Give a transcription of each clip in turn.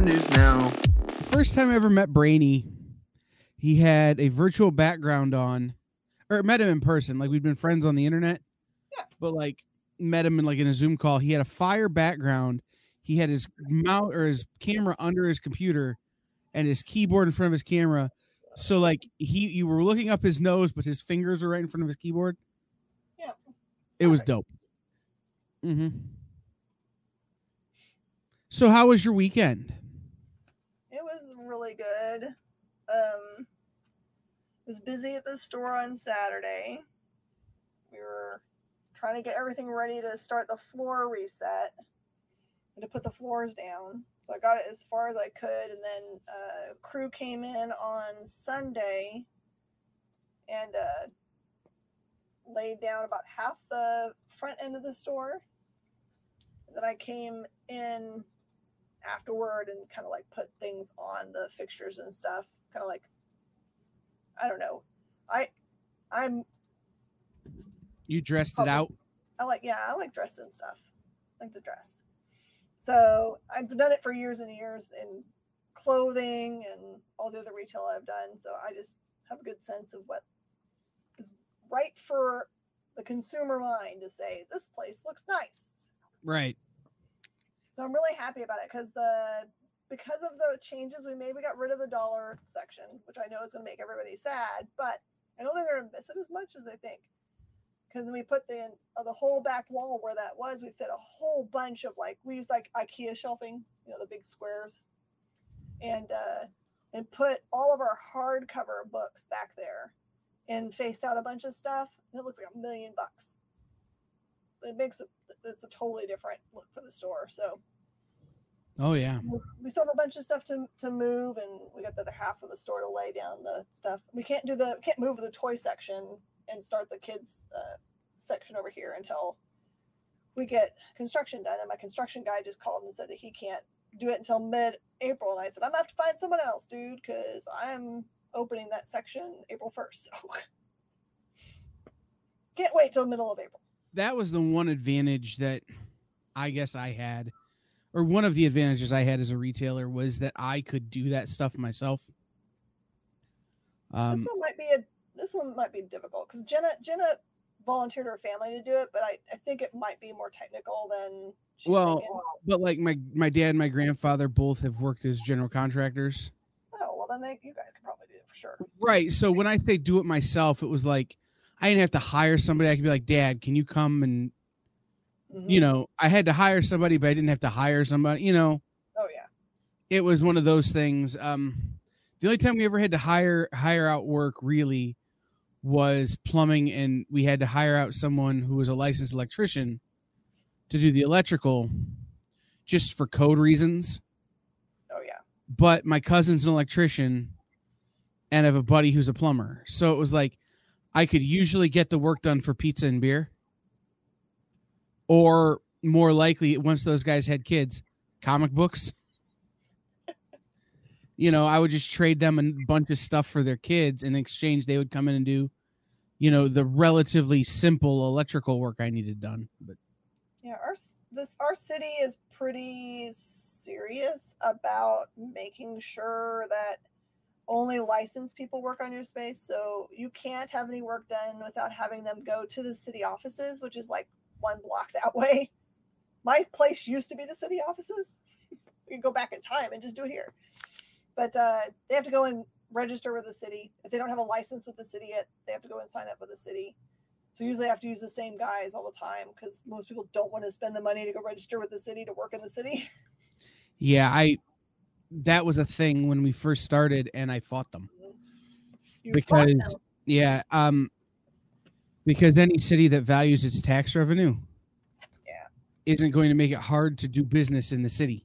Nerd News Now. First time I ever met Brainy, he had a virtual background on, or met him in person. Like, we'd been friends on the internet, yeah, but like met him in like in a Zoom call. He had a fire background. He had his mount or his camera under his computer and his keyboard in front of his camera. So like you were looking up his nose, but his fingers were right in front of his keyboard. Yeah. It was dope. Mm-hmm. So how was your weekend? It was really good. I was busy at the store on Saturday. We were trying to get everything ready to start the floor reset and to put the floors down. So I got it as far as I could, and then crew came in on Sunday and laid down about half the front end of the store. And then I came in afterward and kind of like put things on the fixtures and stuff, kind of like, I don't know. You dressed it out. I like dress and stuff. I like to dress. So I've done it for years and years in clothing and all the other retail I've done. So I just have a good sense of what is right for the consumer mind to say, this place looks nice. Right. So I'm really happy about it because of the changes we made, we got rid of the dollar section, which I know is going to make everybody sad, but I don't think they're going to miss it as much as they think. Because then we put the whole back wall where that was, we fit a whole bunch of like, we used like IKEA shelving, you know, the big squares, and put all of our hardcover books back there and faced out a bunch of stuff. And it looks like $1 million. It makes it, it's a totally different look for the store. So. Oh yeah. We still have a bunch of stuff to move, and we got the other half of the store to lay down the stuff. We can't move the toy section and start the kids section over here until we get construction done. And my construction guy just called and said that he can't do it until mid-April. And I said, I'm gonna have to find someone else, dude, because I'm opening that section April 1st. So can't wait till the middle of April. That was the one advantage that I guess I had. Or one of the advantages I had as a retailer was that I could do that stuff myself. This one might be difficult because Jenna volunteered her family to do it, but I think it might be more technical than she's thinking. But like my dad and my grandfather both have worked as general contractors. Oh well, then you guys could probably do it for sure. Right. So when I say do it myself, it was like I didn't have to hire somebody. I could be like, Dad, can you come and you know, I had to hire somebody, but I didn't have to hire somebody, you know. Oh, yeah. It was one of those things. The only time we ever had to hire out work really was plumbing, and we had to hire out someone who was a licensed electrician to do the electrical just for code reasons. Oh, yeah. But my cousin's an electrician, and I have a buddy who's a plumber. So it was like I could usually get the work done for pizza and beer. Or more likely, once those guys had kids, comic books. You know, I would just trade them a bunch of stuff for their kids. In exchange, they would come in and do, you know, the relatively simple electrical work I needed done. But yeah, our city is pretty serious about making sure that only licensed people work on your space. So you can't have any work done without having them go to the city offices, which is like one block that way. My place used to be the city offices. You can go back in time and just do it here. But they have to go and register with the city. If they don't have a license with the city yet, they have to go and sign up with the city. So usually I have to use the same guys all the time because most people don't want to spend the money to go register with the city to work in the city. Yeah, that was a thing when we first started, and I fought them. Yeah, because any city that values its tax revenue isn't going to make it hard to do business in the city.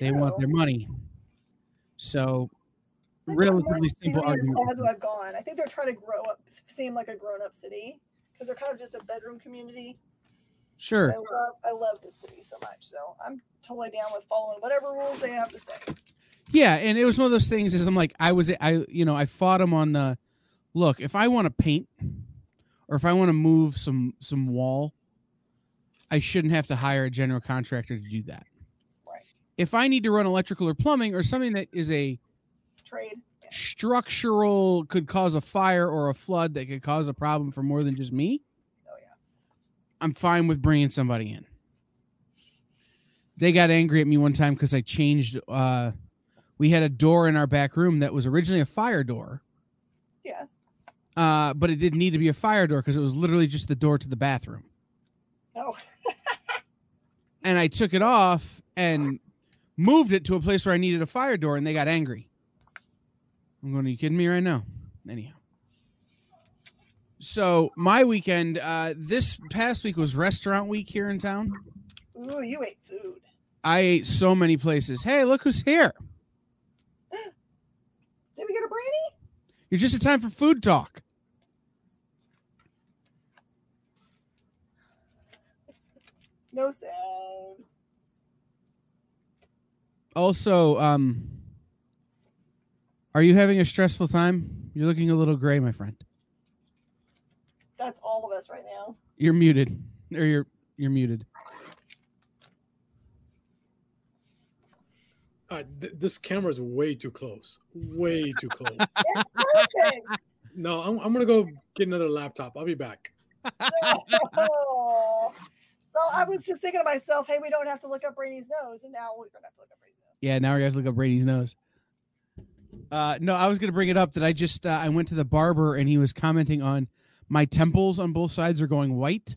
They want their money. So, relatively simple argument. As I've gone, I think they're trying to grow up, seem like a grown-up city, because they're kind of just a bedroom community. Sure. I love this city so much, so I'm totally down with following whatever rules they have to say. Yeah, and it was one of those things. Is I'm like, I fought them on the. Look, if I want to paint or if I want to move some wall, I shouldn't have to hire a general contractor to do that. Right. if I need to run electrical or plumbing or something that is a trade, structural, could cause a fire or a flood that could cause a problem for more than just me, I'm fine with bringing somebody in. They got angry at me one time because I changed. We had a door in our back room that was originally a fire door. Yes. But it didn't need to be a fire door because it was literally just the door to the bathroom. Oh. And I took it off and moved it to a place where I needed a fire door, and they got angry. I'm going, are you kidding me right now? Anyhow. So my weekend, this past week was restaurant week here in town. Ooh, you ate food. I ate so many places. Hey, look who's here. Did we get a Brainy? You're just in time for food talk. No sound. Also, are you having a stressful time? You're looking a little gray, my friend. That's all of us right now. You're muted. Or you're muted. This camera's way too close. Way too close. It's perfect. No, I'm going to go get another laptop. I'll be back. So I was just thinking to myself, hey, we don't have to look up Brady's nose, and now we're going to have to look up Brady's nose. Yeah, now we're going to have to look up Brady's nose. No, I was going to bring it up that I just I went to the barber, and he was commenting on my temples on both sides are going white.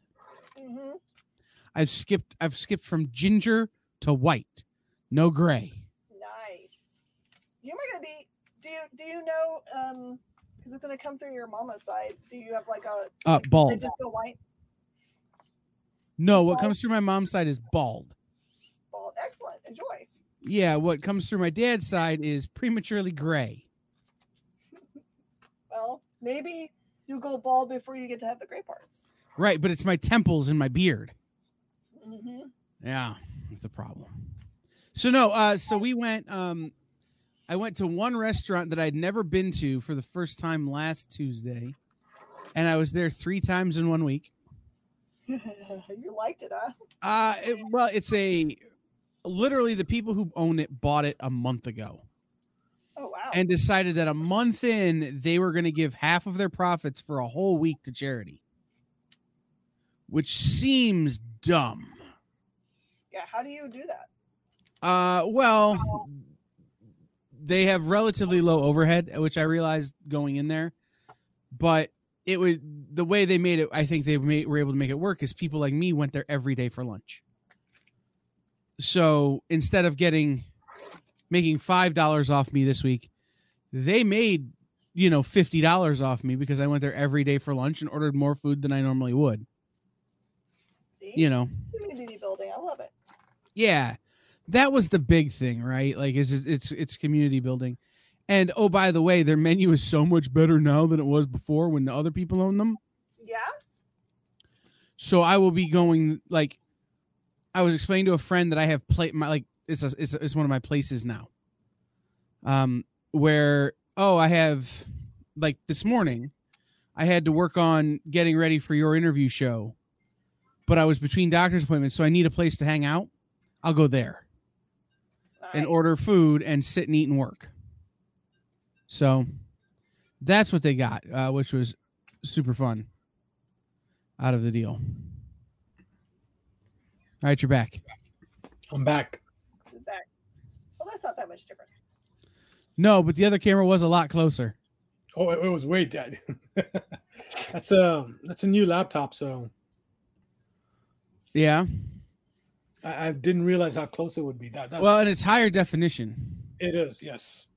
Mm-hmm. I've skipped from ginger to white. No gray. You might gonna be. Do you know? Because it's gonna come through your mama's side. Do you have like a bald? Just go white? No, what comes through my mom's side is bald. Bald, excellent. Enjoy. Yeah, what comes through my dad's side is prematurely gray. Well, maybe you go bald before you get to have the gray parts. Right, but it's my temples and my beard. Mm-hmm. Yeah, that's a problem. So no, so we went. I went to one restaurant that I'd never been to for the first time last Tuesday, and I was there 3 times in 1 week. You liked it, huh? Well, it's literally the people who own it bought it a month ago. Oh, wow. And decided that a month in, they were going to give half of their profits for a whole week to charity, which seems dumb. Yeah, how do you do that? Well... They have relatively low overhead, which I realized going in there, but the way they made it, I think they were able to make it work is people like me went there every day for lunch. So instead of making $5 off me this week, they made, $50 off me because I went there every day for lunch and ordered more food than I normally would. See? Community building. I love it. Yeah. That was the big thing, right? Like, it's community building. And, oh, by the way, their menu is so much better now than it was before when the other people owned them. Yeah. So I will be going, like, I was explaining to a friend that I have it's one of my places now. Where, I have, like, this morning, I had to work on getting ready for your interview show. But I was between doctor's appointments, so I need a place to hang out. I'll go there. And order food and sit and eat and work. So that's what they got, which was super fun out of the deal. All right, you're back. I'm back. I'm back. Well, that's not that much different. No, but the other camera was a lot closer. Oh, it was way dead. That's a new laptop, so. Yeah. I didn't realize how close it would be. Well, and it's higher definition. It is, yes.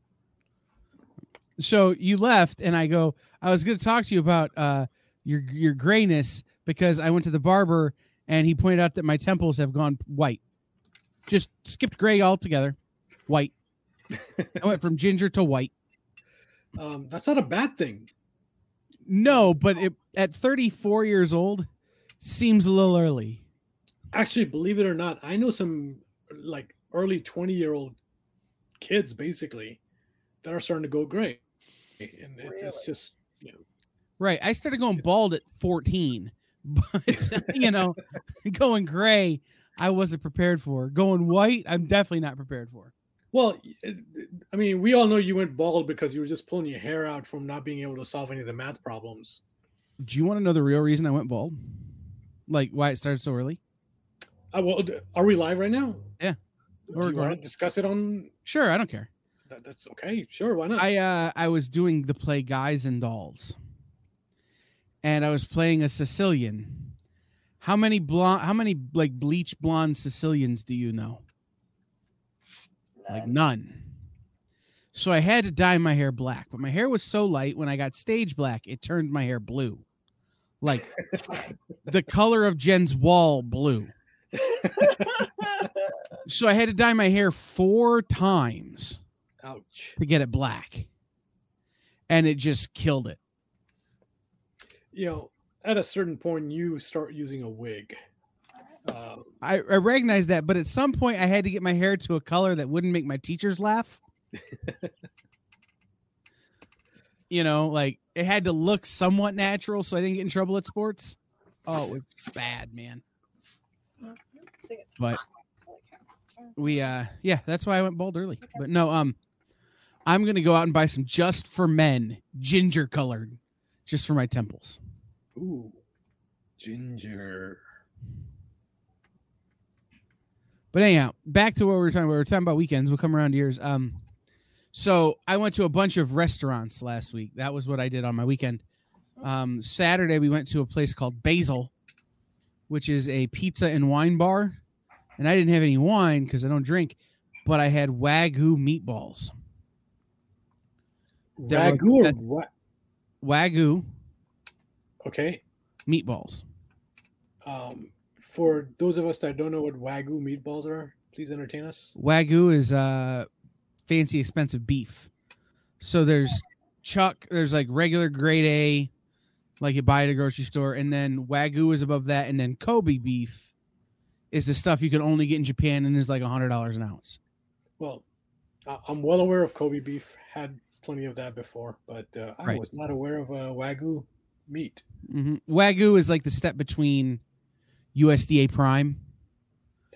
So you left, and I go, I was going to talk to you about your grayness because I went to the barber, and he pointed out that my temples have gone white. Just skipped gray altogether. White. I went from ginger to white. That's not a bad thing. No, but at 34 years old, seems a little early. Actually, believe it or not, I know some like early 20-year-old kids basically that are starting to go gray, and it's just right. I started going bald at 14, but going gray, I wasn't prepared for. Going white, I'm definitely not prepared for. Well, I mean, we all know you went bald because you were just pulling your hair out from not being able to solve any of the math problems. Do you want to know the real reason I went bald? Like, why it started so early? Well, are we live right now? Yeah. Or, do you want to discuss it on... Sure, I don't care. That's okay. Sure, why not? I was doing the play Guys and Dolls. And I was playing a Sicilian. How many bleach blonde Sicilians do you know? Like none. So I had to dye my hair black, but my hair was so light when I got stage black, it turned my hair blue. Like the color of Jen's wall blue. So I had to dye my hair 4 times. Ouch. To get it black. And it just killed it. You know, at a certain point, you start using a wig. I recognize that, but at some point I had to get my hair to a color that wouldn't make my teachers laugh. You know, like it had to look somewhat natural so I didn't get in trouble at sports. Oh, it was bad, man. But we, yeah, that's why I went bald early. But no, I'm going to go out and buy some Just for Men ginger colored just for my temples. Ooh, ginger. But anyhow, back to what we were talking about. We were talking about weekends. We'll come around to yours. So I went to a bunch of restaurants last week. That was what I did on my weekend. Saturday, we went to a place called Basil, which is a pizza and wine bar. And I didn't have any wine because I don't drink, but I had Wagyu meatballs. Wagyu or what? Wagyu. Okay. Meatballs. For those of us that don't know what Wagyu meatballs are, please entertain us. Wagyu is fancy, expensive beef. So there's chuck, there's like regular grade A, like you buy at a grocery store, and then Wagyu is above that, and then Kobe beef is the stuff you can only get in Japan and is like $100 an ounce. Well, I'm well aware of Kobe beef. Had plenty of that before, but I was not aware of Wagyu meat. Mm-hmm. Wagyu is like the step between USDA Prime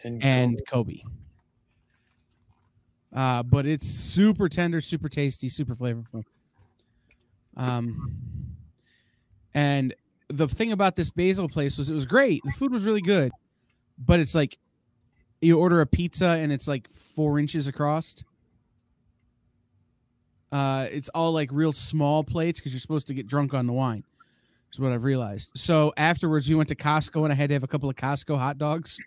and Kobe. But it's super tender, super tasty, super flavorful. And the thing about this Basil place was it was great. The food was really good, but it's like you order a pizza and it's like 4 inches across. It's all like real small plates because you're supposed to get drunk on the wine. Is what I've realized. So afterwards, we went to Costco, and I had to have a couple of Costco hot dogs.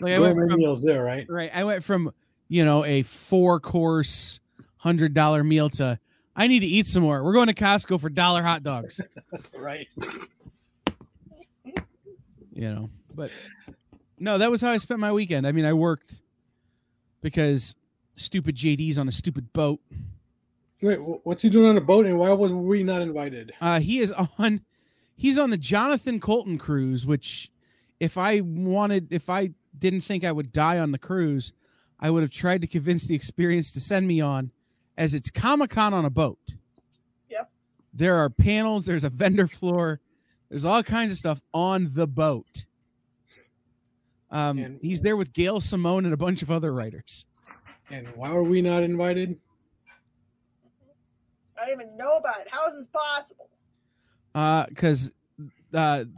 Like I went from, meals there, right? Right. I went from, you know, a 4-course $100 meal to I need to eat some more. We're going to Costco for dollar hot dogs, right? You know, but no, that was how I spent my weekend. I mean, I worked because stupid JD's on a stupid boat. Wait, what's he doing on a boat, and why was we not invited? He's on the Jonathan Coulton cruise, which if I didn't think I would die on the cruise, I would have tried to convince the experience to send me on, as it's Comic-Con on a boat. Yep. There are panels. There's a vendor floor. There's all kinds of stuff on the boat. He's there with Gail Simone and a bunch of other writers. And why were we not invited? I don't even know about it. How is this possible? Because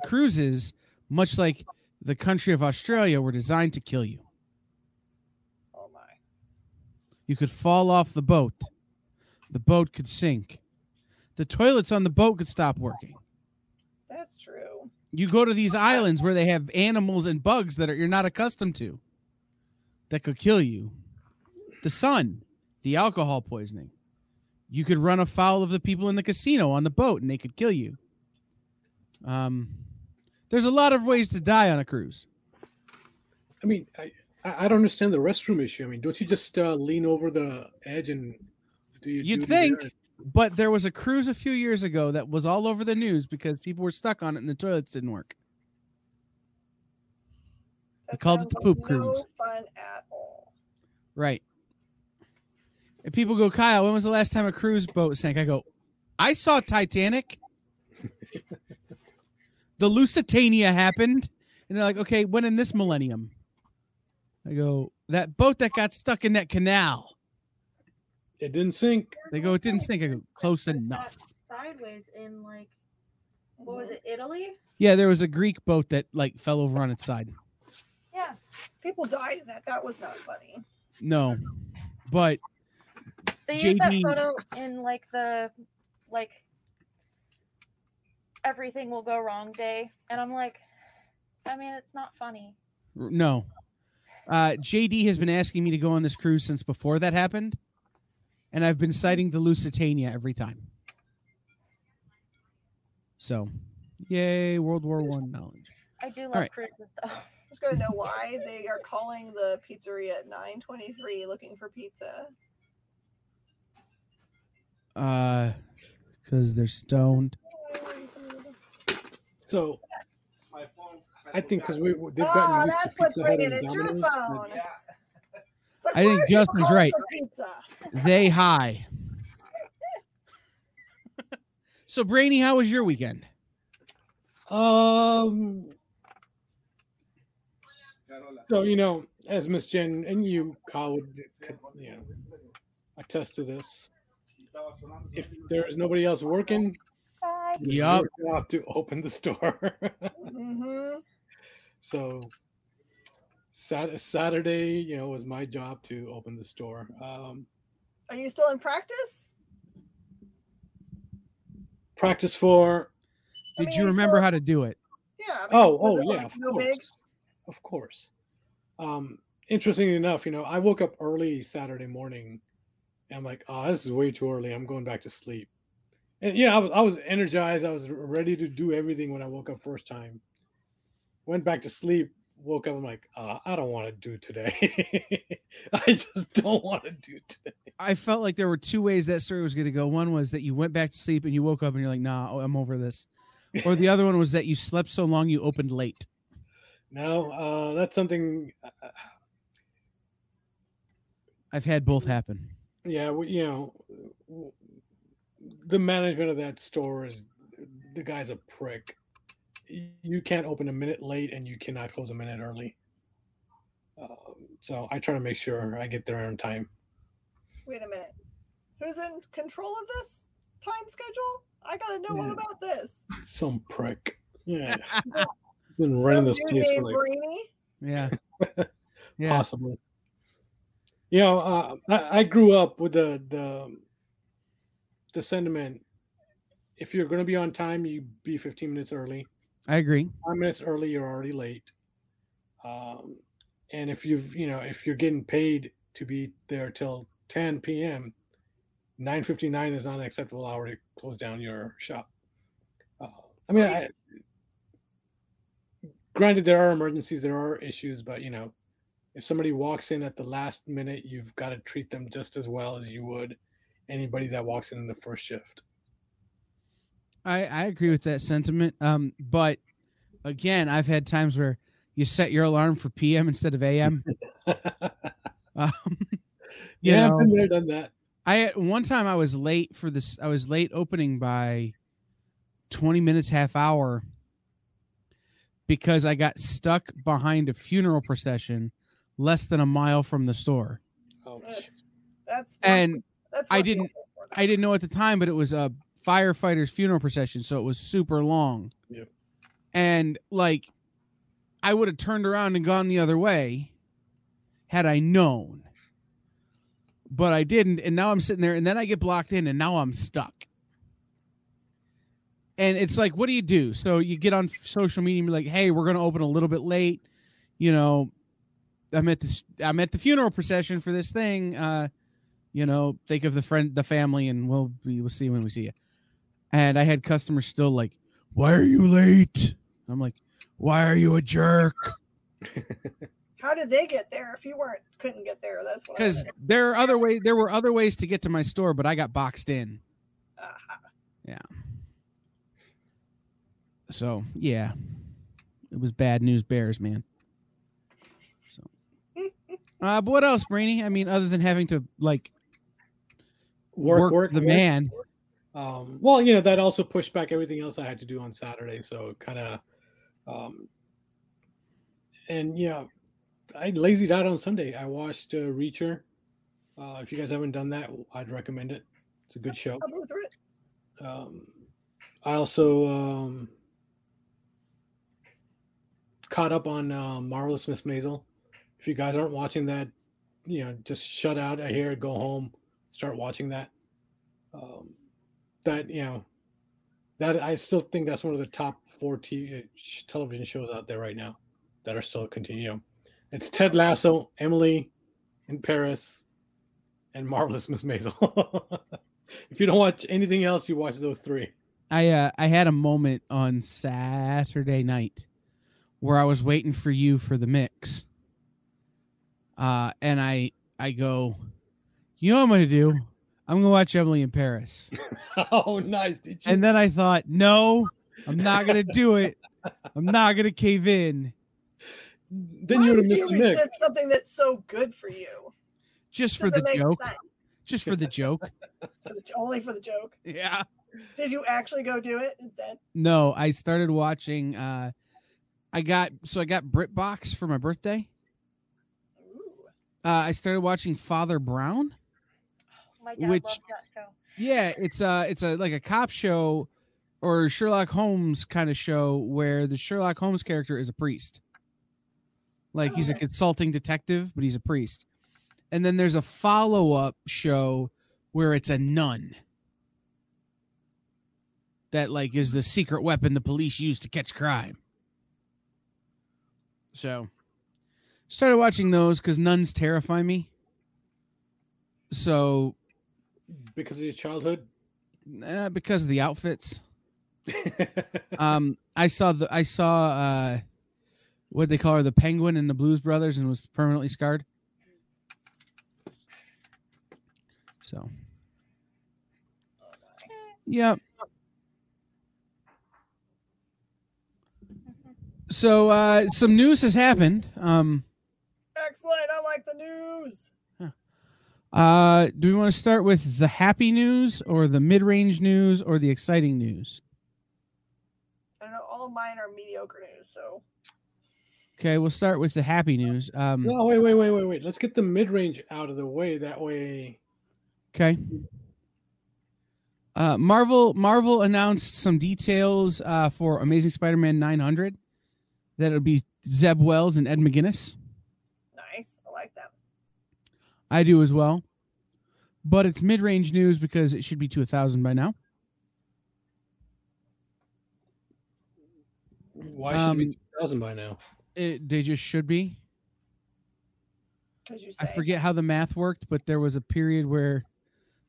cruises, much like the country of Australia, were designed to kill you. Oh, my. You could fall off the boat. The boat could sink. The toilets on the boat could stop working. That's true. You go to these islands where they have animals and bugs that you're not accustomed to that could kill you. The sun, the alcohol poisoning. You could run afoul of the people in the casino on the boat, and they could kill you. There's a lot of ways to die on a cruise. I mean, I don't understand the restroom issue. I mean, don't you just lean over the edge and do you? You'd think, but there was a cruise a few years ago that was all over the news because people were stuck on it and the toilets didn't work. They called it the poop cruise. No fun at all. Right. If people go, Kyle, when was the last time a cruise boat sank? I go, I saw Titanic. The Lusitania happened, And they're like, okay, when in this millennium? I go, that boat that got stuck in that canal. It didn't sink. They go, it didn't sink. I go, close enough. Sideways in, like, what was it, Italy? Yeah, there was a Greek boat that, like, fell over on its side. Yeah, people died in that. That was not funny. No, but they used that photo in, like, the, like, everything will go wrong day. And I'm like, I mean, it's not funny. No. JD has been asking me to go on this cruise since before that happened. And I've been citing the Lusitania every time. So, yay, World War I knowledge. I do love cruises, though. I'm just going to know why they are calling the pizzeria at 9:23 looking for pizza. Because they're stoned. So, I think because they've gotten used to pizza. Oh, that's what's bringing it. Phone. Yeah. Like, I think Justin's right. They high. So, Brainy, how was your weekend? So, you know, as Miss Jen and you, Kyle, would, you know, attest to this. If there is nobody else working, yep, you have to open the store. Mm-hmm. So, Saturday, you know, was my job to open the store. Are you still in practice? Practice for? Did you remember how to do it? Yeah. I mean, yeah, of course. Interestingly enough, you know, I woke up early Saturday morning, and I'm like, oh, this is way too early. I'm going back to sleep. And yeah, I was energized. I was ready to do everything when I woke up first time. Went back to sleep. Woke up, I'm like, I don't want to do today. I just don't want to do today. I felt like there were two ways that story was going to go. One was that you went back to sleep and you woke up and you're like, nah, I'm over this. Or the other one was that you slept so long you opened late. No, that's something. I've had both happen. Yeah, you know, the management of that store is, the guy's a prick. You can't open a minute late and you cannot close a minute early. So I try to make sure I get there on time. Wait a minute. Who's in control of this time schedule? I got to know all about this. Some prick. Yeah. He's been running this place for yeah. Possibly. You know, I grew up with the sentiment, if you're going to be on time, you be 15 minutes early. I agree. 5 minutes early, you're already late. And if if you're getting paid to be there till 10 p.m., 9:59 is not an acceptable hour to close down your shop. Granted, there are emergencies, there are issues, but you know, if somebody walks in at the last minute, you've got to treat them just as well as you would anybody that walks in the first shift. I agree with that sentiment, but again, I've had times where you set your alarm for PM instead of AM. I've been there, done that. One time I was late for this. I was late opening by 20 minutes, half hour, because I got stuck behind a funeral procession less than a mile from the store. Oh, I didn't know at the time, but it was a firefighters funeral procession, so it was super long. Yep. And like, I would have turned around and gone the other way had I known, but I didn't, and now I'm sitting there, and then I get blocked in, and now I'm stuck. And it's like, what do you do? So you get on social media and be like, hey, we're going to open a little bit late, you know, I'm at the funeral procession for this thing, you know, think of the family, and we'll see when we see you. And I had customers still like, why are you late? I'm like, why are you a jerk? How did they get there if you couldn't get there? That's what. Because there were other ways to get to my store, but I got boxed in. Uh-huh. Yeah. So, yeah. It was bad news bears, man. So. But what else, Brainy? I mean, other than having to, like, work the man. Well, you know, that also pushed back everything else I had to do on Saturday, so it kind of And yeah, I lazied out on Sunday. I watched Reacher. If you guys haven't done that, I'd recommend it. It's a good show. I'll go through it. I also caught up on Marvelous Miss Maisel. If you guys aren't watching that, you know, just shut out. I hear it. Go home. Start watching that. That, you know, that I still think that's one of the top 4 television shows out there right now that are still continuing. It's Ted Lasso, Emily in Paris, and Marvelous Miss Maisel. If you don't watch anything else, you watch those 3. I had a moment on Saturday night where I was waiting for you for the mix. And I go, you know what I'm going to do? I'm going to watch Emily in Paris. Oh, nice. Did you? And then I thought, no, I'm not going to do it. I'm not going to cave in. Then you would have missed the mix. Something that's so good for you. Just for the joke. Sense. Just for the joke. Only for the joke. Yeah. Did you actually go do it instead? No, I started watching. I got BritBox for my birthday. I started watching Father Brown. Oh my God, which, I love that show. Yeah, it's like a cop show or Sherlock Holmes kind of show where the Sherlock Holmes character is a priest. Like he's a consulting detective, but he's a priest. And then there's a follow-up show where it's a nun. That like is the secret weapon the police use to catch crime. So started watching those because nuns terrify me. So, because of your childhood? Because of the outfits. I saw what they call her, the Penguin in the Blues Brothers, and was permanently scarred. So, yeah. So some news has happened. Excellent. I like the news. Do we want to start with the happy news or the mid-range news or the exciting news? I don't know. All of mine are mediocre news, so. Okay, we'll start with the happy news. No, wait. Let's get the mid-range out of the way. That way. Okay. Marvel announced some details for Amazing Spider-Man 900. That would be Zeb Wells and Ed McGuinness. Nice. I like that. I do as well. But it's mid-range news because it should be to 1,000 by now. Why should it be to 1,000 by now? They just should be. I forget how the math worked, but there was a period where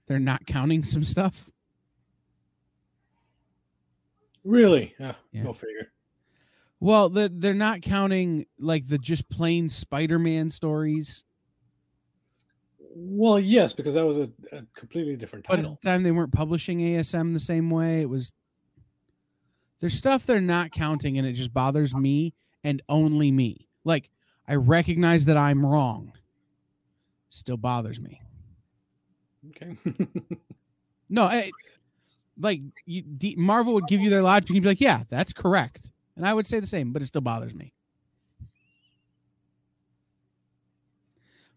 they're not counting some stuff. Really? Yeah. Go figure. Well, they're not counting like the just plain Spider-Man stories. Well, yes, because that was a completely different title. But at the time they weren't publishing ASM the same way. It was there's stuff they're not counting, and it just bothers me and only me. Like I recognize that I'm wrong. Still bothers me. Okay. No, Marvel would give you their logic and be like, "Yeah, that's correct." And I would say the same, but it still bothers me.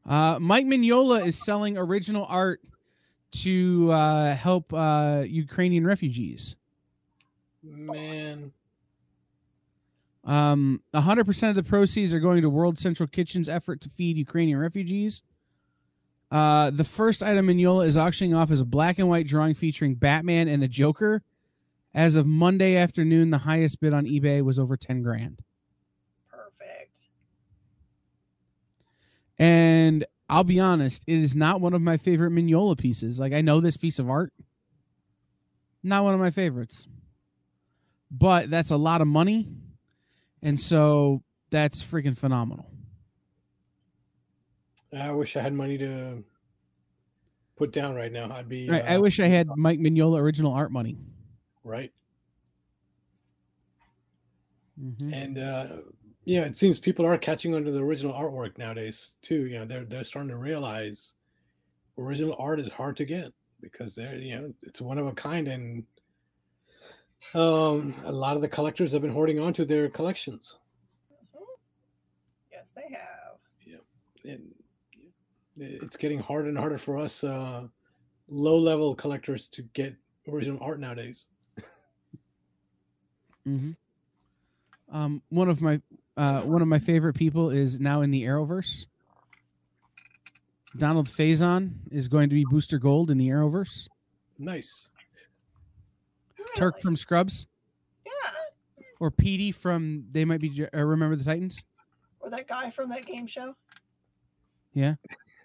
Mike Mignola is selling original art to help Ukrainian refugees. Man. 100% of the proceeds are going to World Central Kitchen's effort to feed Ukrainian refugees. The first item Mignola is auctioning off is a black and white drawing featuring Batman and the Joker. As of Monday afternoon, the highest bid on eBay was over $10,000. Perfect. And I'll be honest, it is not one of my favorite Mignola pieces. Like, I know this piece of art. Not one of my favorites. But that's a lot of money. And so that's freaking phenomenal. I wish I had money to put down right now. I'd be. Right, I wish I had Mike Mignola original art money. Right. Mm-hmm. And yeah, it seems people are catching on to the original artwork nowadays too. You know, they're starting to realize original art is hard to get because they're, you know, it's one of a kind, and a lot of the collectors have been hoarding onto their collections. they have. Yeah. And it's getting harder and harder for us low-level collectors to get original art nowadays. Mm-hmm. One of my favorite people is now in the Arrowverse. Donald Faison is going to be Booster Gold in the Arrowverse. Nice. Really? Turk from Scrubs. Yeah. Or Petey from They Might Be Remember the Titans. Or that guy from that game show. Yeah.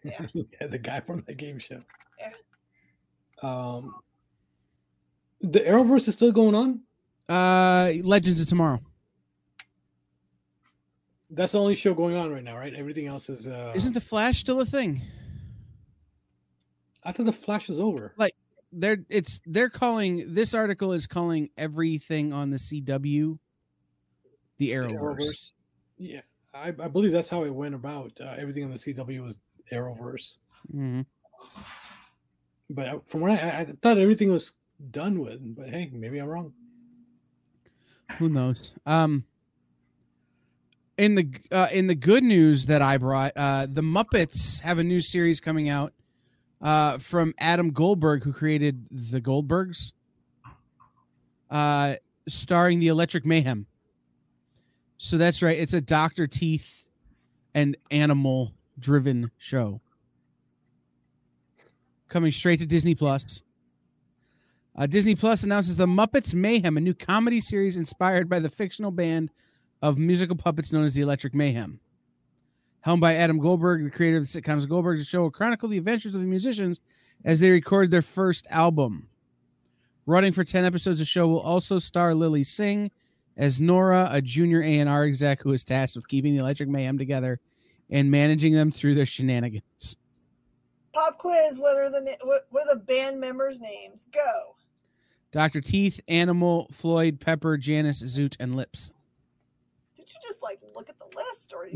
Yeah. Yeah, the guy from that game show. Yeah. The Arrowverse is still going on? Legends of Tomorrow. That's the only show going on right now, right? Everything else is... Isn't The Flash still a thing? I thought The Flash was over. Like, they're calling... This article is calling everything on the CW the Arrowverse. Yeah, I believe that's how it went about. Everything on the CW was Arrowverse. Mm-hmm. But from what I thought everything was done with, but hey, maybe I'm wrong. Who knows? In the good news that I brought, the Muppets have a new series coming out from Adam Goldberg, who created the Goldbergs, starring the Electric Mayhem. So that's right; it's a Dr. Teeth and Animal-driven show coming straight to Disney Plus. Disney Plus announces The Muppets Mayhem, a new comedy series inspired by the fictional band of musical puppets known as the Electric Mayhem. Helmed by Adam Goldberg, the creator of the sitcoms Goldberg, the show will chronicle the adventures of the musicians as they record their first album. Running for 10 episodes, the show will also star Lily Singh as Nora, a junior A&R exec who is tasked with keeping the Electric Mayhem together and managing them through their shenanigans. Pop quiz, what are the band members' names? Go. Dr. Teeth, Animal, Floyd, Pepper, Janice, Zoot, and Lips. Did you just like look at the list, or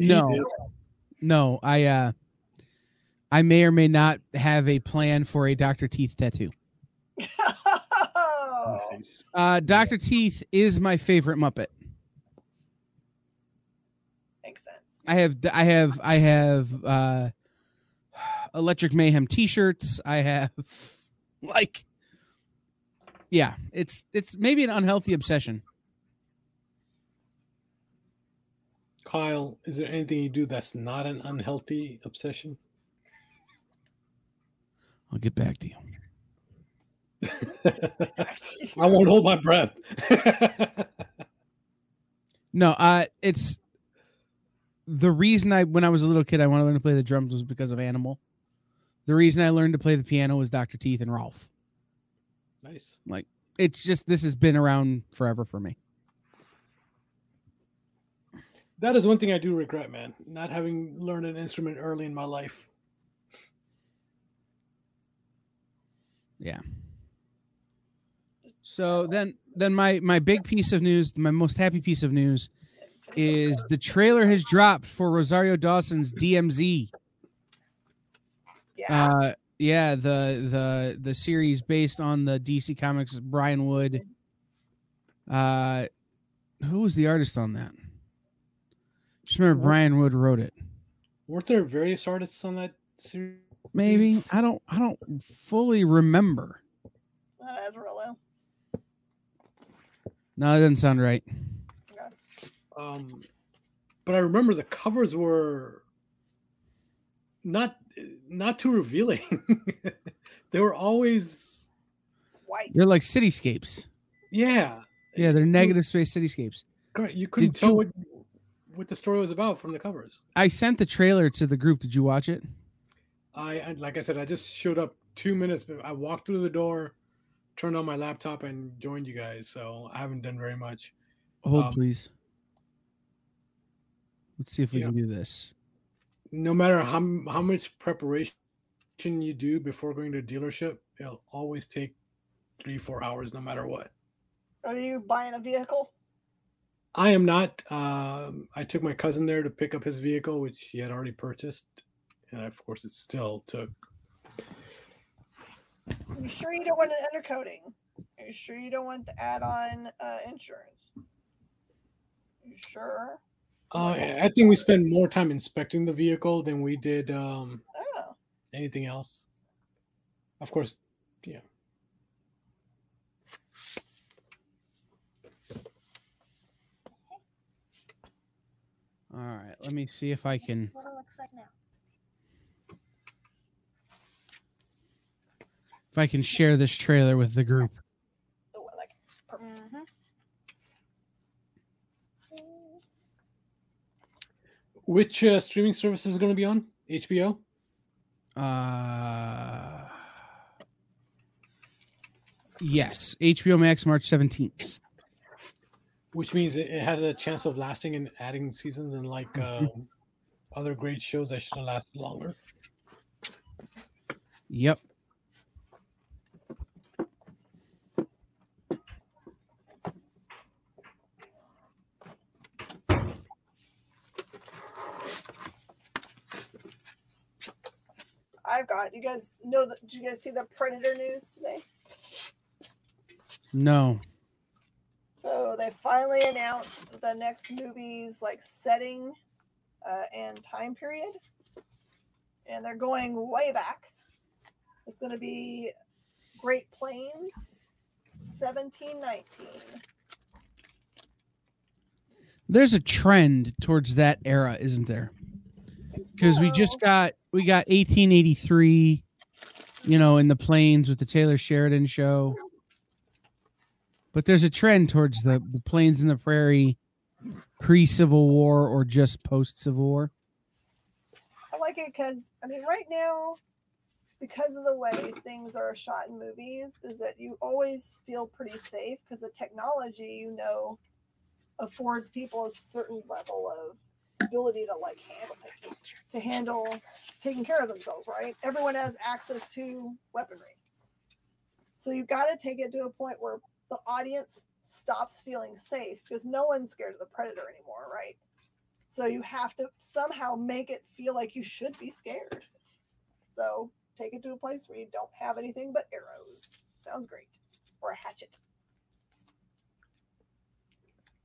no? I may or may not have a plan for a Dr. Teeth tattoo. Nice. Dr. Teeth is my favorite Muppet. Makes sense. I have Electric Mayhem T-shirts. I have like. Yeah, it's maybe an unhealthy obsession. Kyle, is there anything you do that's not an unhealthy obsession? I'll get back to you. I won't hold my breath. No, it's the reason when I was a little kid, I wanted to learn to play the drums was because of Animal. The reason I learned to play the piano was Dr. Teeth and Rolf. Nice. Like, it's just, this has been around forever for me. That is one thing I do regret, man. Not having learned an instrument early in my life. Yeah. So then my big piece of news, my most happy piece of news, is the trailer has dropped for Rosario Dawson's DMZ. Yeah. Yeah, the series based on the DC Comics Brian Wood. Who was the artist on that? Just remember Brian Wood wrote it. Weren't there various artists on that series? Maybe. I don't fully remember. It's not Azarello. No, that doesn't sound right. But I remember the covers were not too revealing. They were always white. They're like cityscapes. Yeah. Yeah, they're negative space cityscapes. Correct. You couldn't tell what the story was about from the covers. I sent the trailer to the group. Did you watch it? Like I said, I just showed up 2 minutes. I walked through the door, turned on my laptop, and joined you guys. So I haven't done very much. Hold, please. Let's see if we can do this. No matter how much preparation you do before going to a dealership, it'll always take 3-4 hours, no matter what. Are you buying a vehicle? I am not. I took my cousin there to pick up his vehicle, which he had already purchased, and of course, it still took. Are you sure you don't want an undercoating? Are you sure you don't want the add-on insurance? Are you sure? I think we spent more time inspecting the vehicle than we did anything else. Of course, yeah. All right, let me see if I can. What it looks like now. If I can share this trailer with the group. Oh, I like it. Perfect. Mm-hmm. Which streaming service is going to be on? HBO? Yes, HBO Max March 17th. Which means it has a chance of lasting and adding seasons and like other great shows that should have lasted longer. Yep. I've got. You guys know that? Did you guys see the Predator news today? No. So they finally announced the next movie's like setting and time period, and they're going way back. It's going to be Great Plains, 1719. There's a trend towards that era, isn't there? Because so. we got 1883, you know, in the plains with the Taylor Sheridan show. But there's a trend towards the plains and the prairie pre-Civil War or just post-Civil War. I like it because, I mean, right now, because of the way things are shot in movies, is that you always feel pretty safe because the technology, you know, affords people a certain level of ability to, like, handle taking care of themselves, right? Everyone has access to weaponry. So you've got to take it to a point where the audience stops feeling safe because no one's scared of the Predator anymore, right? So you have to somehow make it feel like you should be scared. So take it to a place where you don't have anything but arrows. Sounds great. Or a hatchet.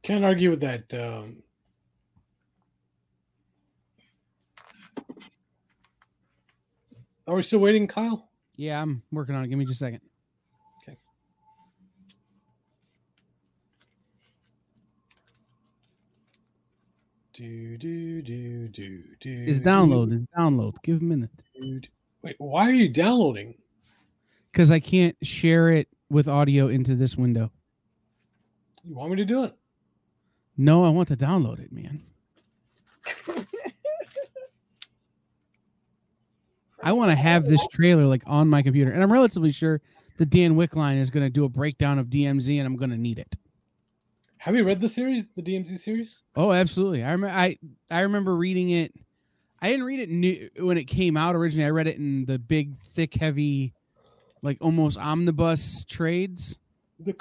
Can't argue with that. Are we still waiting, Kyle? Yeah, I'm working on it. Give me just a second. It's download. It's download. Give a minute. Wait, why are you downloading? Because I can't share it with audio into this window. You want me to do it? No, I want to download it, man. I want to have this trailer like on my computer. And I'm relatively sure the Dan Wick line is going to do a breakdown of DMZ and I'm going to need it. Have you read the series, the DMZ series? Oh, absolutely. I remember reading it. I didn't read it when it came out originally. I read it in the big, thick, heavy, like almost omnibus trades. The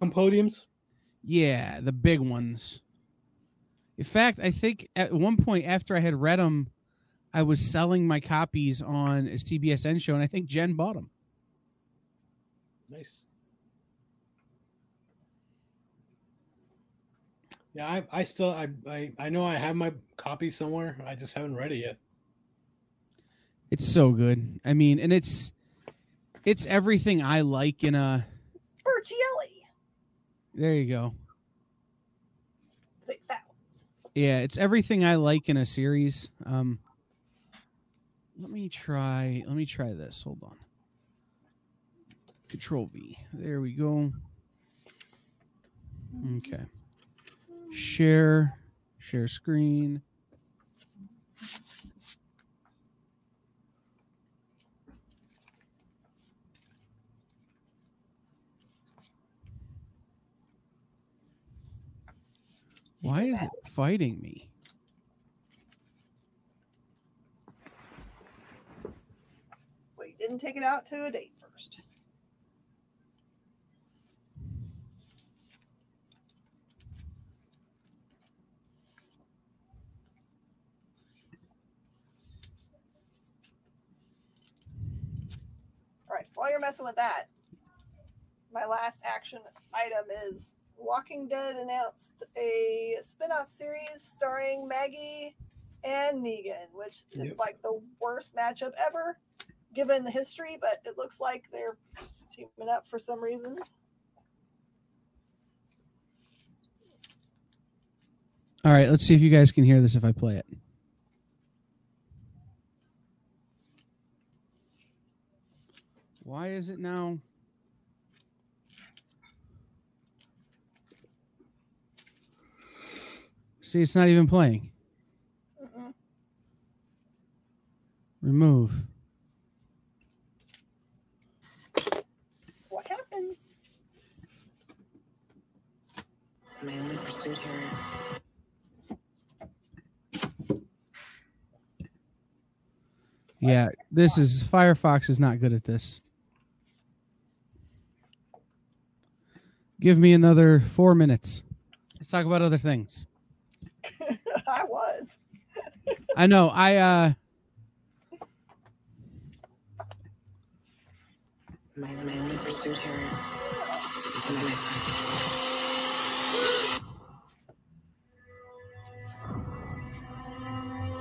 compodiums? Yeah, the big ones. In fact, I think at one point after I had read them, I was selling my copies on a CBSN show, and I think Jen bought them. Nice. Yeah, I know I have my copy somewhere. I just haven't read it yet. It's so good. I mean, and it's everything I like in a Berchielli. There you go. Like that one's. Yeah, it's everything I like in a series. Let me try this. Hold on. Control V. There we go. Okay. Share screen. Why is it fighting me? Well, you didn't take it out to a date first. While you're messing with that, my last action item is Walking Dead announced a spin-off series starring Maggie and Negan, which is like the worst matchup ever, given the history, but it looks like they're teaming up for some reasons. All right, let's see if you guys can hear this if I play it. Why is it now? See, it's not even playing. Remove. That's what happens. My only pursuit here. Yeah, this is Firefox is not good at this. Give me another 4 minutes. Let's talk about other things. I was. I know. My only pursuit here is myself.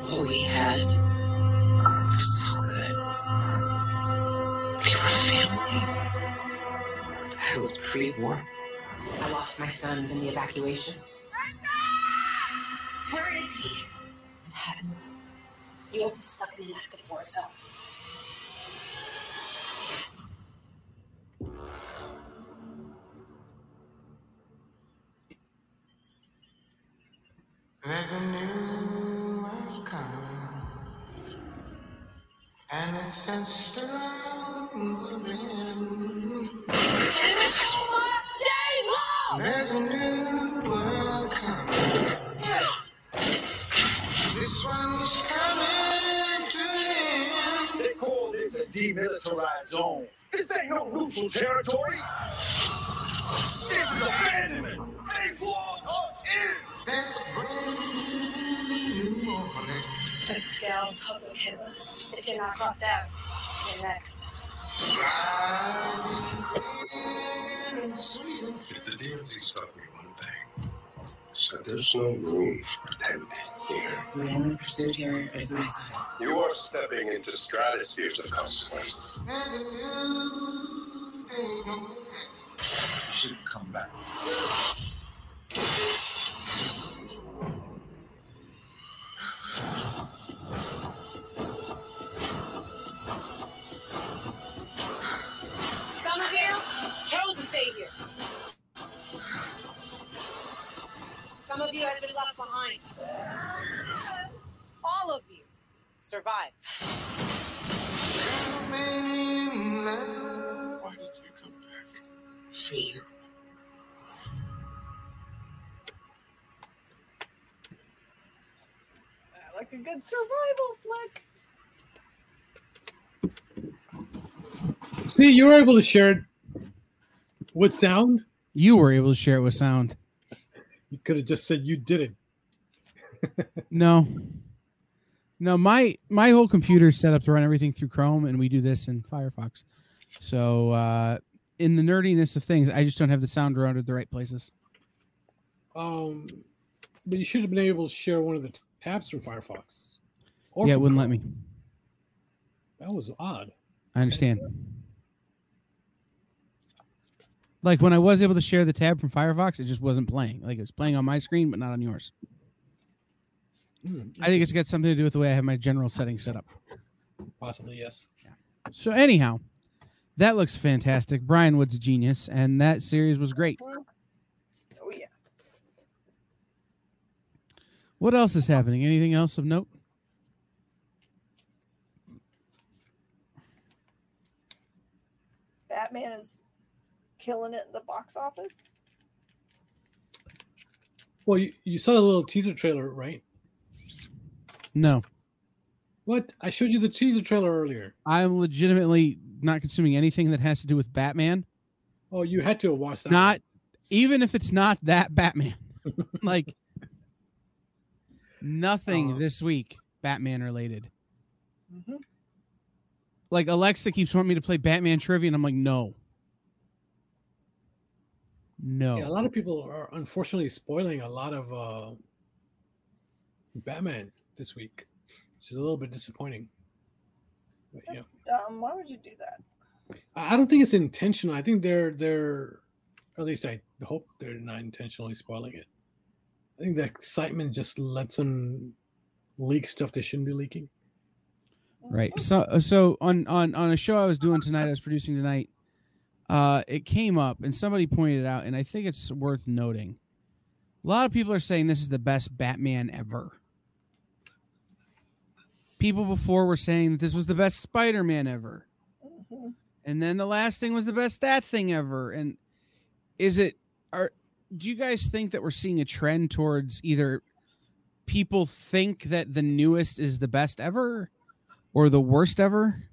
What we had was so good. We were family. I was pre-war. I lost my son in the evacuation. Where is he? In heaven. You have been stuck in an active war zone. There's a new world coming, and it's just around the bend. Damn it, stay long! There's a new world coming. This one's coming to an end. They call this a demilitarized zone. This ain't no neutral territory. It's an abandonment. They walled us in. That's brand new order. But Scal's public hit list. If you're not crossed out, you're next. If the DMZ taught me one thing, so there's no room for pretending here. My only pursuit here is my son. You are stepping into stratospheres of consequence. You should come back. Some of you have been left behind. All of you survived. Why did you come back? For you. Like a good survival flick. See, you were able to share it with sound. You were able to share it with sound. You could have just said you did it. No, my whole computer is set up to run everything through Chrome, and we do this in Firefox. So in the nerdiness of things, I just don't have the sound around at the right places. But you should have been able to share one of the tabs from Firefox. Or yeah, it wouldn't Chrome. Let me. That was odd. I understand. Like, when I was able to share the tab from Firefox, it just wasn't playing. Like, it was playing on my screen, but not on yours. I think it's got something to do with the way I have my general settings set up. Possibly, yes. Yeah. So, anyhow, that looks fantastic. Brian Wood's a genius, and that series was great. Oh, yeah. What else is happening? Anything else of note? Batman is killing it in the box office. Well, you saw the little teaser trailer, right? No. What? I showed you the teaser trailer earlier. I'm legitimately not consuming anything that has to do with Batman. Oh, you had to watch that. Not one. Even if it's not that Batman. Like, nothing this week Batman related. Mm-hmm. Like, Alexa keeps wanting me to play Batman trivia, and I'm like, no. No. Yeah, a lot of people are unfortunately spoiling a lot of Batman this week, which is a little bit disappointing. But, that's dumb. Why would you do that? I don't think it's intentional. I think they're or at least I hope they're not intentionally spoiling it. I think the excitement just lets them leak stuff they shouldn't be leaking. Right. So on a show I was doing tonight, I was producing tonight, it came up and somebody pointed it out, and I think it's worth noting. A lot of people are saying this is the best Batman ever. People before were saying this was the best Spider-Man ever. Mm-hmm. And then the last thing was the best that thing ever. And do you guys think that we're seeing a trend towards either people think that the newest is the best ever or the worst ever?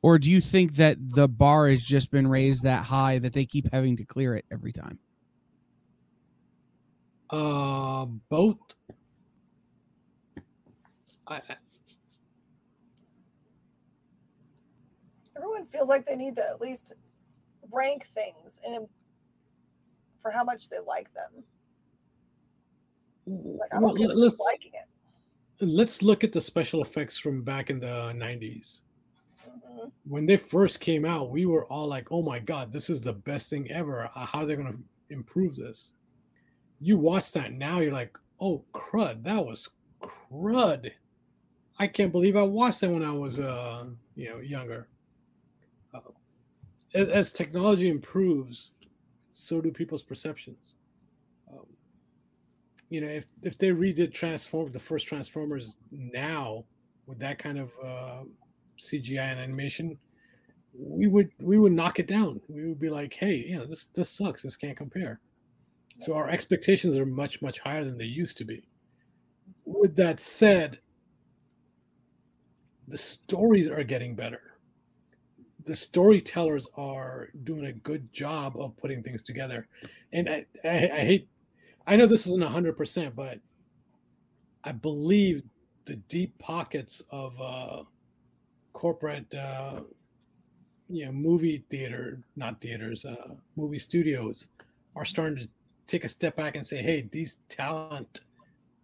Or do you think that the bar has just been raised that high that they keep having to clear it every time? Both. Everyone feels like they need to at least rank things and for how much they like them. Like, I don't liking it. Let's look at the special effects from back in the 90s. Mm-hmm. When they first came out, we were all like, oh my God, this is the best thing ever. How are they going to improve this? You watch that now, you're like, oh, crud, that was crud. I can't believe I watched that when I was younger. As technology improves, so do people's perceptions. If they redid the first Transformers now with that kind of CGI and animation, we would knock it down. We would be like, hey, this sucks. This can't compare. So our expectations are much, much higher than they used to be. With that said, the stories are getting better. The storytellers are doing a good job of putting things together. And I know this isn't 100%, but I believe the deep pockets of corporate, movie studios are starting to take a step back and say, hey, these talent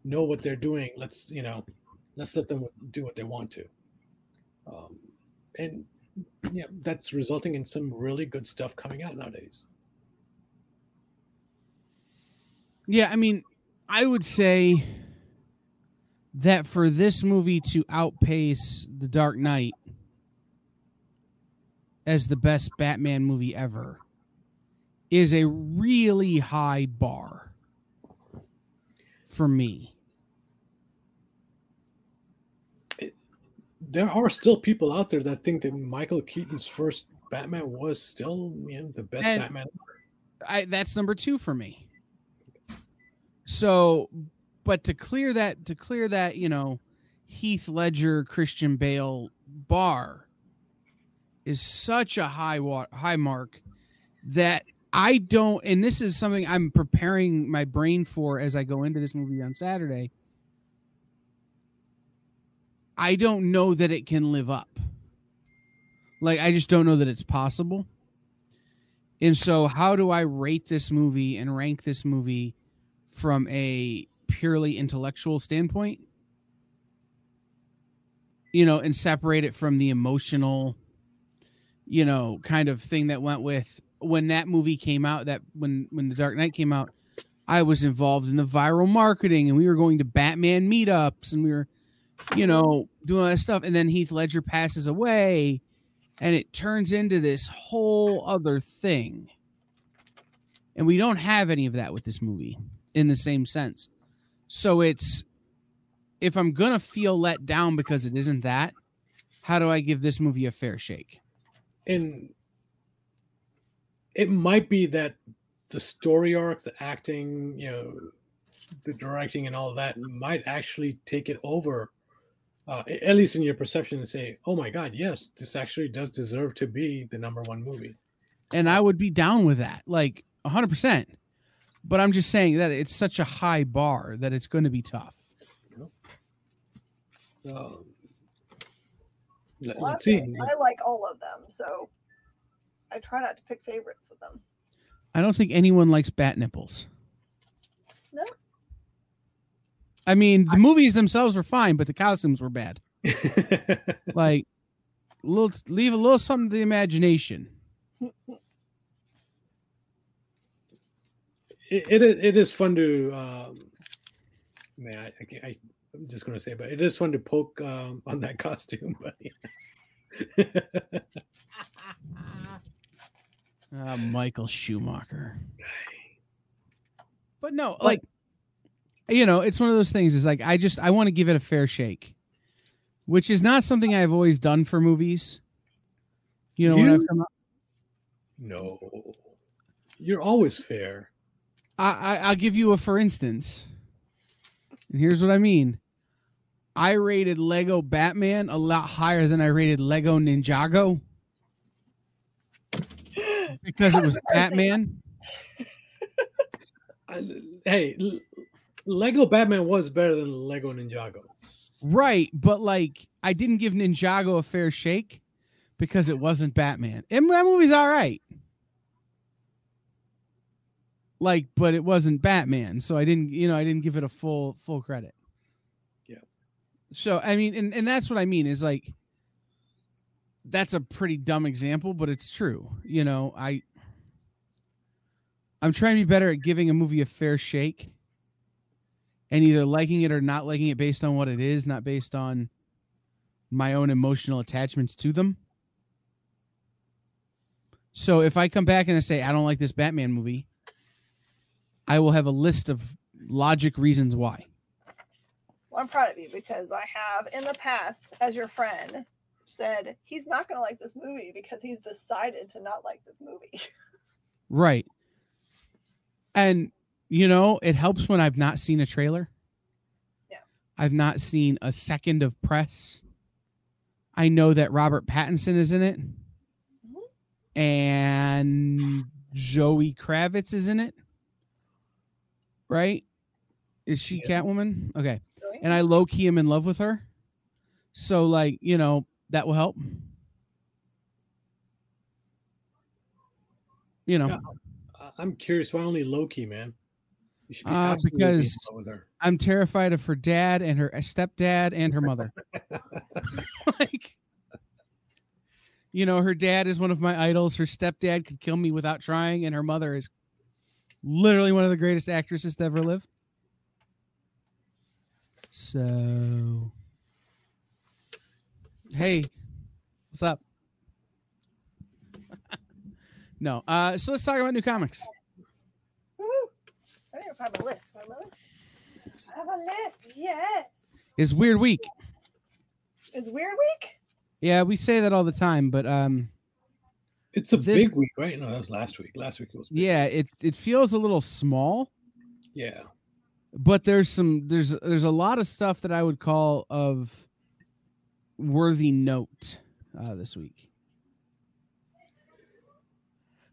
know what they're doing. Let's let them do what they want to. That's resulting in some really good stuff coming out nowadays. Yeah, I mean, I would say that for this movie to outpace The Dark Knight as the best Batman movie ever is a really high bar for me. There are still people out there that think that Michael Keaton's first Batman was still the best Batman ever. That's number two for me. So, but to clear that, Heath Ledger, Christian Bale bar is such a high mark that I don't, and this is something I'm preparing my brain for as I go into this movie on Saturday. I don't know that it can live up. Like, I just don't know that it's possible. And so how do I rate this movie and rank this movie from a purely intellectual standpoint, and separate it from the emotional, kind of thing that went with when that movie came out, that when The Dark Knight came out, I was involved in the viral marketing and we were going to Batman meetups and we were, doing all that stuff. And then Heath Ledger passes away and it turns into this whole other thing. And we don't have any of that with this movie in the same sense. So it's, if I'm going to feel let down because it isn't that, how do I give this movie a fair shake? And it might be that the story arc, the acting, the directing and all that might actually take it over, at least in your perception, and say, oh my God, yes, this actually does deserve to be the number one movie. And I would be down with that, like 100%. But I'm just saying that it's such a high bar that it's going to be tough. Let's see. I like all of them, so I try not to pick favorites with them. I don't think anyone likes bat nipples. No. I mean, the movies themselves were fine, but the costumes were bad. Like, leave a little something to the imagination. It is fun to, I'm just going to say, but it is fun to poke on that costume. But Michael Schumacher. But no, like, you know, it's one of those things is like, I want to give it a fair shake, which is not something I've always done for movies. You know, when I've come up. No, you're always fair. I'll give you a for instance. And here's what I mean. I rated Lego Batman a lot higher than I rated Lego Ninjago because it was Batman. Hey, Lego Batman was better than Lego Ninjago. Right, but like I didn't give Ninjago a fair shake because it wasn't Batman. And that movie's all right. Like, but it wasn't Batman, so I didn't give it a full credit. Yeah. So I mean, and that's what I mean is like, that's a pretty dumb example, but it's true. You know, I'm trying to be better at giving a movie a fair shake, and either liking it or not liking it based on what it is, not based on my own emotional attachments to them. So if I come back and I say I don't like this Batman movie, I will have a list of logic reasons why. Well, I'm proud of you because I have in the past, as your friend, said he's not going to like this movie because he's decided to not like this movie. Right. And, you know, it helps when I've not seen a trailer. Yeah. I've not seen a second of press. I know that Robert Pattinson is in it. Mm-hmm. And Zoe Kravitz is in it. Right? Is she Catwoman? Okay. Really? And I low-key am in love with her. So, like, you know, that will help. You know. Yeah, I'm curious. Why only low-key, man? You should be because in love with her. I'm terrified of her dad and her stepdad and her mother. Like, you know, her dad is one of my idols. Her stepdad could kill me without trying. And her mother is literally one of the greatest actresses to ever live. So, hey, what's up? No. So let's talk about new comics. Woo-hoo. I need to find a list. I have a list. Yes. It's weird week. It's weird week? Yeah, we say that all the time, but it's big week, right? No, that was last week. Last week it was big. Yeah, it feels a little small. Yeah. But there's a lot of stuff that I would call of worthy note this week.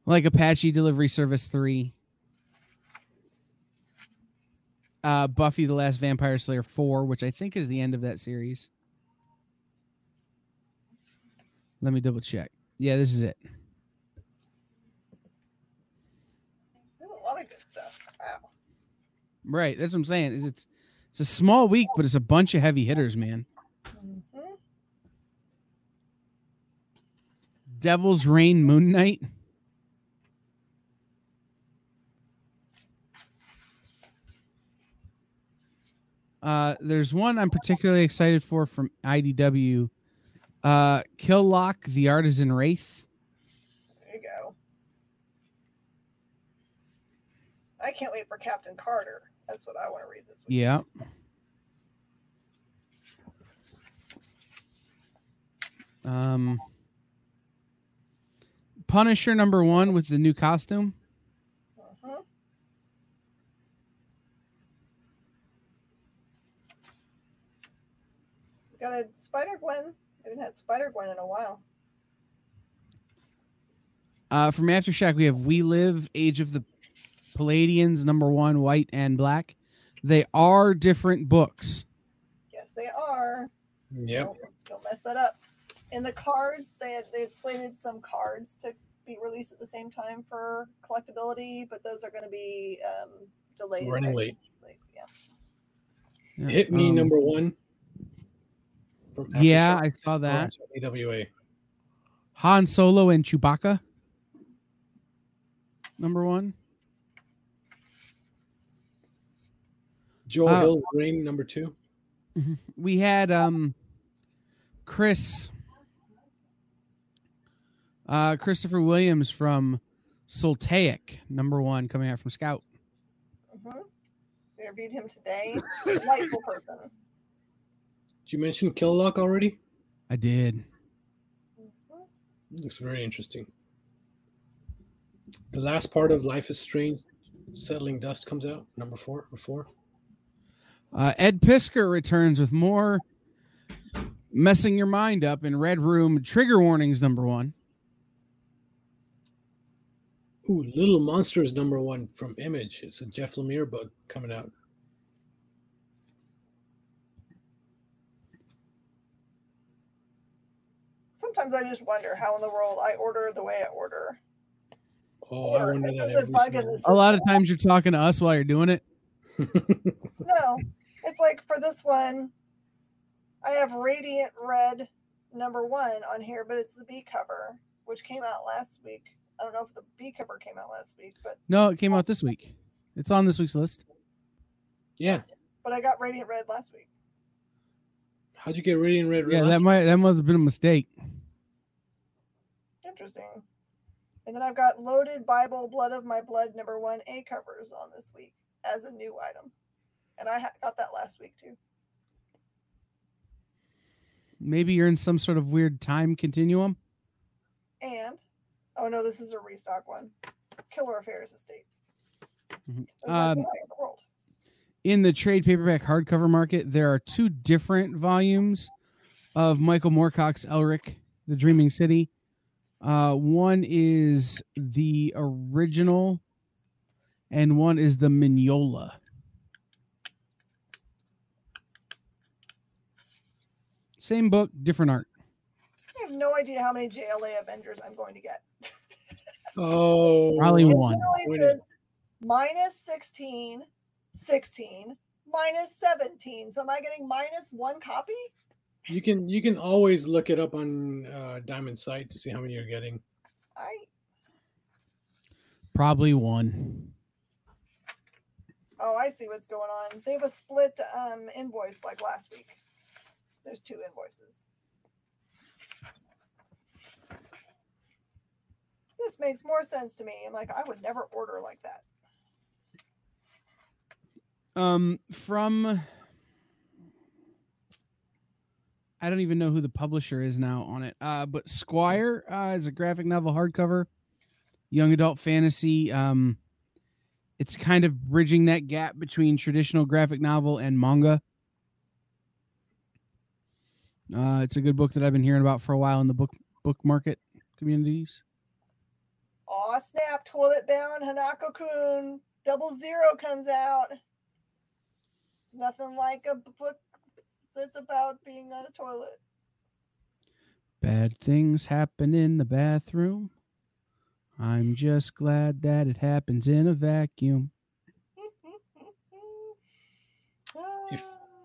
Like Apache Delivery Service 3. Buffy the Last Vampire Slayer 4, which I think is the end of that series. Let me double check. Yeah, this is it. Right, that's what I'm saying. Is it's a small week, but it's a bunch of heavy hitters, man. Mm-hmm. Devil's Reign, Moon Knight. There's one I'm particularly excited for from IDW. Kill Lock, the Artisan Wraith. There you go. I can't wait for Captain Carter. That's what I want to read this week. Yeah. Punisher #1 with the new costume. Uh-huh. We got a Spider-Gwen. We haven't had Spider-Gwen in a while. From Aftershock, we have We Live, Age of the Palladians, #1, white and black. They are different books. Yes, they are. Yep. Don't mess that up. In the cards, they had slated some cards to be released at the same time for collectability, but those are going to be delayed. Running late. Yeah. Hit Me number one. Yeah, I saw that. AWA. Han Solo and Chewbacca. Number one. Joel Hill, Rain, number two. We had Christopher Williams from Soltaic, number one, coming out from Scout. Mm-hmm. We interviewed him today. Delightful person. Did you mention Killock already? I did. Mm-hmm. Looks very interesting. The last part of Life is Strange, Settling Dust, comes out, number four. Ed Piskor returns with more messing your mind up in Red Room. Trigger warnings, number one. Ooh, Little Monsters, number one, from Image. It's a Jeff Lemire book coming out. Sometimes I just wonder how in the world I order the way I order. Oh, I wonder that. A lot of times you're talking to us while you're doing it. No, it's like for this one, I have Radiant Red number one on here, but it's the B cover, which came out last week. I don't know if the B cover came out last week, but no, it came out this week. It's on this week's list. Yeah, but I got Radiant Red last week. How'd you get Radiant Red? Yeah, that must have been a mistake. Interesting. And then I've got Loaded Bible, Blood of My Blood number one A covers on this week as a new item, and I got that last week too. Maybe you're in some sort of weird time continuum. And oh no, this is a restock one. Killer Affairs Estate. Mm-hmm. In the trade paperback hardcover market, there are two different volumes of Michael Moorcock's Elric, The Dreaming City. One is the original and one is the Mignola. Same book, different art. I have no idea how many JLA Avengers I'm going to get. Oh, probably one. Says, minus 16, 16, minus 17. So am I getting minus one copy? You can always look it up on Diamond site to see how many you're getting. Probably one. Oh, I see what's going on. They have a split invoice like last week. There's two invoices. This makes more sense to me. I'm like, I would never order like that. From... I don't even know who the publisher is now on it, but Squire is a graphic novel hardcover, young adult fantasy. It's kind of bridging that gap between traditional graphic novel and manga. It's a good book that I've been hearing about for a while in the book market communities. Aw, snap, Toilet Bound, Hanako-kun, 00 comes out. It's nothing like a book that's about being on a toilet. Bad things happen in the bathroom. I'm just glad that it happens in a vacuum.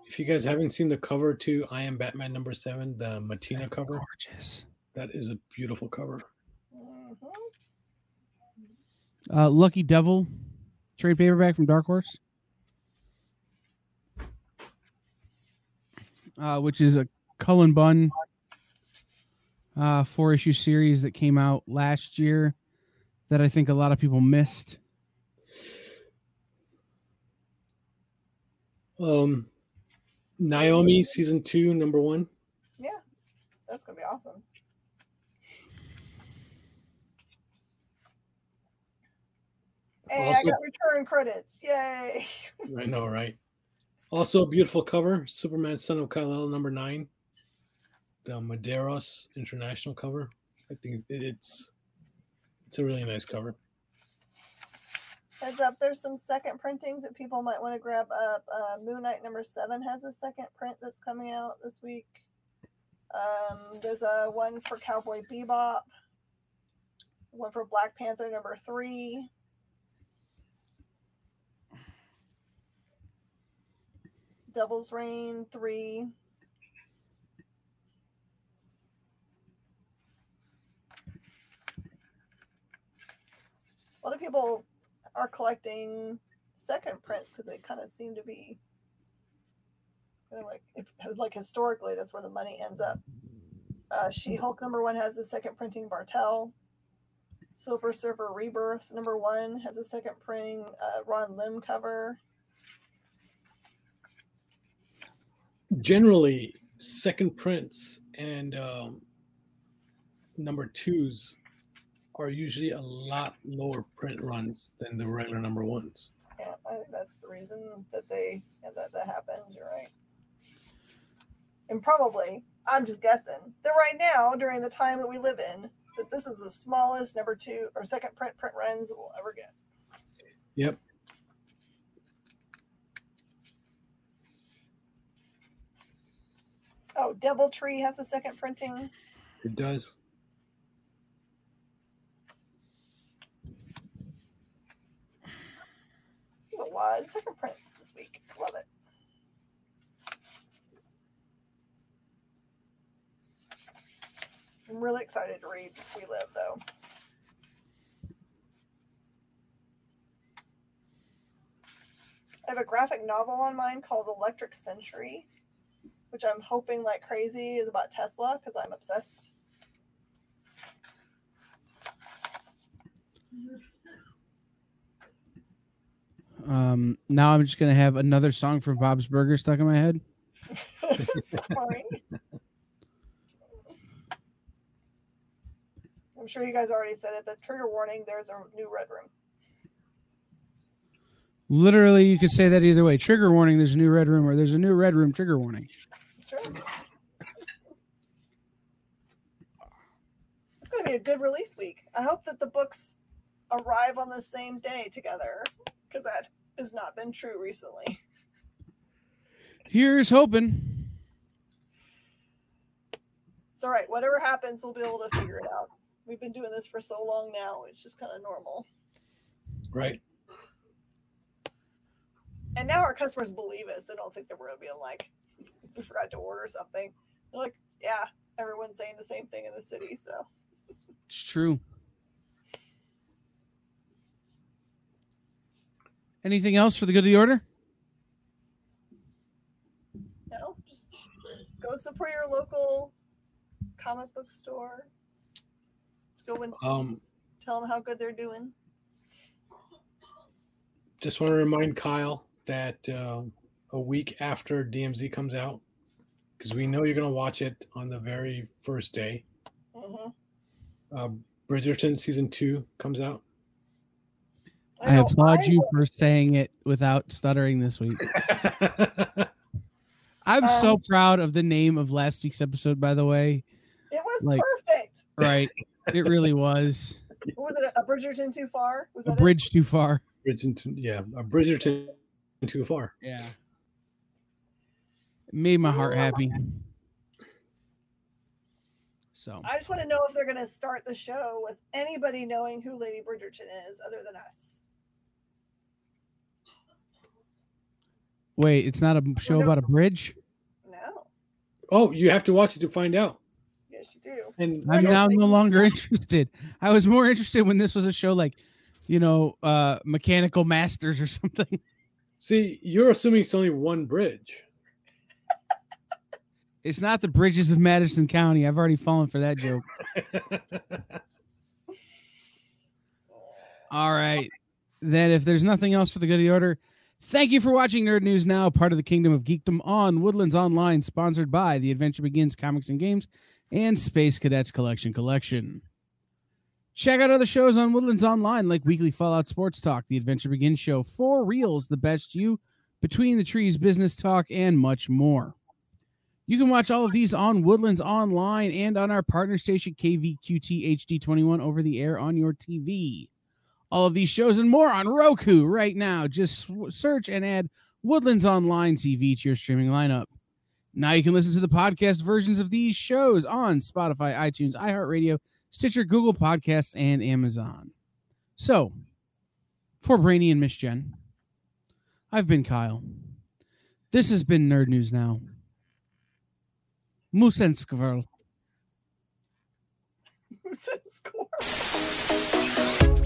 If you guys haven't seen the cover to I Am Batman number 7, the Matina cover, gorgeous. That is a beautiful cover. Mm-hmm. Lucky Devil, trade paperback from Dark Horse, which is a Cullen Bunn 4-issue series that came out last year that I think a lot of people missed. Naomi season 2 number 1. Yeah, that's gonna be awesome. Hey, also, I got return credits! Yay! I know, right? Also, a beautiful cover: Superman, Son of Kal-El, number 9. The Maderos International cover. I think it's a really nice cover. Heads up, there's some second printings that people might want to grab up. Moon Knight number 7 has a second print that's coming out this week. There's one for Cowboy Bebop. Went for Black Panther number 3. Devil's Reign 3. A lot of people are collecting second prints because they kind of seem to be like historically that's where the money ends up. She-Hulk number 1 has the second printing. Bartel. Silver Surfer Rebirth number 1 has a second printing. Ron Lim cover. Generally, second prints and number 2s are usually a lot lower print runs than the regular number 1s. Yeah, I think that's the reason that that happens. You're right. And probably, I'm just guessing, that right now, during the time that we live in, that this is the smallest number 2 or second print runs that we'll ever get. Yep. Oh, Deviltree has a second printing. It does. There's a lot of second prints this week. Love it. I'm really excited to read We Live, though. I have a graphic novel on mine called Electric Century, which I'm hoping like crazy is about Tesla because I'm obsessed. Now I'm just going to have another song from Bob's Burgers stuck in my head. Sorry. I'm sure you guys already said it, but trigger warning, there's a new Red Room. Literally, you could say that either way. Trigger warning, there's a new Red Room, or there's a new Red Room, trigger warning. It's going to be a good release week. I hope that the books arrive on the same day together, because that has not been true recently. Here's hoping. It's all right. Whatever happens, we'll be able to figure it out. We've been doing this for so long now. It's just kind of normal. Right. And now our customers believe us. They don't think that we're going to be like, we forgot to order something. They're like, yeah, everyone's saying the same thing in the city, so. It's true. Anything else for the good of the order? No, just go support your local comic book store. Just go and tell them how good they're doing. Just want to remind Kyle that a week after DMZ comes out, because we know you're going to watch it on the very first day, Bridgerton Season 2 comes out. I applaud you for saying it without stuttering this week. I'm so proud of the name of last week's episode, by the way. It was like, perfect. Right. It really was. What was it? A Bridgerton Too Far? Was that a bridge too far. Bridgerton, yeah. A Bridgerton Too Far. Yeah. It made my heart happy. So I just want to know if they're going to start the show with anybody knowing who Lady Bridgerton is other than us. Wait, it's not a show about a bridge? No. Oh, you have to watch it to find out. Yes, you do. And I'm now no longer interested. I was more interested when this was a show like, you know, Mechanical Masters or something. See, you're assuming it's only one bridge. It's not the bridges of Madison County. I've already fallen for that joke. All right. Then if there's nothing else for the good of the order, thank you for watching Nerd News Now, part of the Kingdom of Geekdom on Woodlands Online, sponsored by The Adventure Begins Comics and Games and Space Cadets Collection. Check out other shows on Woodlands Online like Weekly Fallout Sports Talk, The Adventure Begins Show, Four Reels, The Best You, Between the Trees Business Talk, and much more. You can watch all of these on Woodlands Online and on our partner station KVQT HD21 over the air on your TV. All of these shows and more on Roku right now. Just search and add Woodlands Online TV to your streaming lineup. Now you can listen to the podcast versions of these shows on Spotify, iTunes, iHeartRadio, Stitcher, Google Podcasts, and Amazon. So, for Brainy and Miss Jen, I've been Kyle. This has been Nerd News Now. Moose and Squirrel. Moose and Squirrel.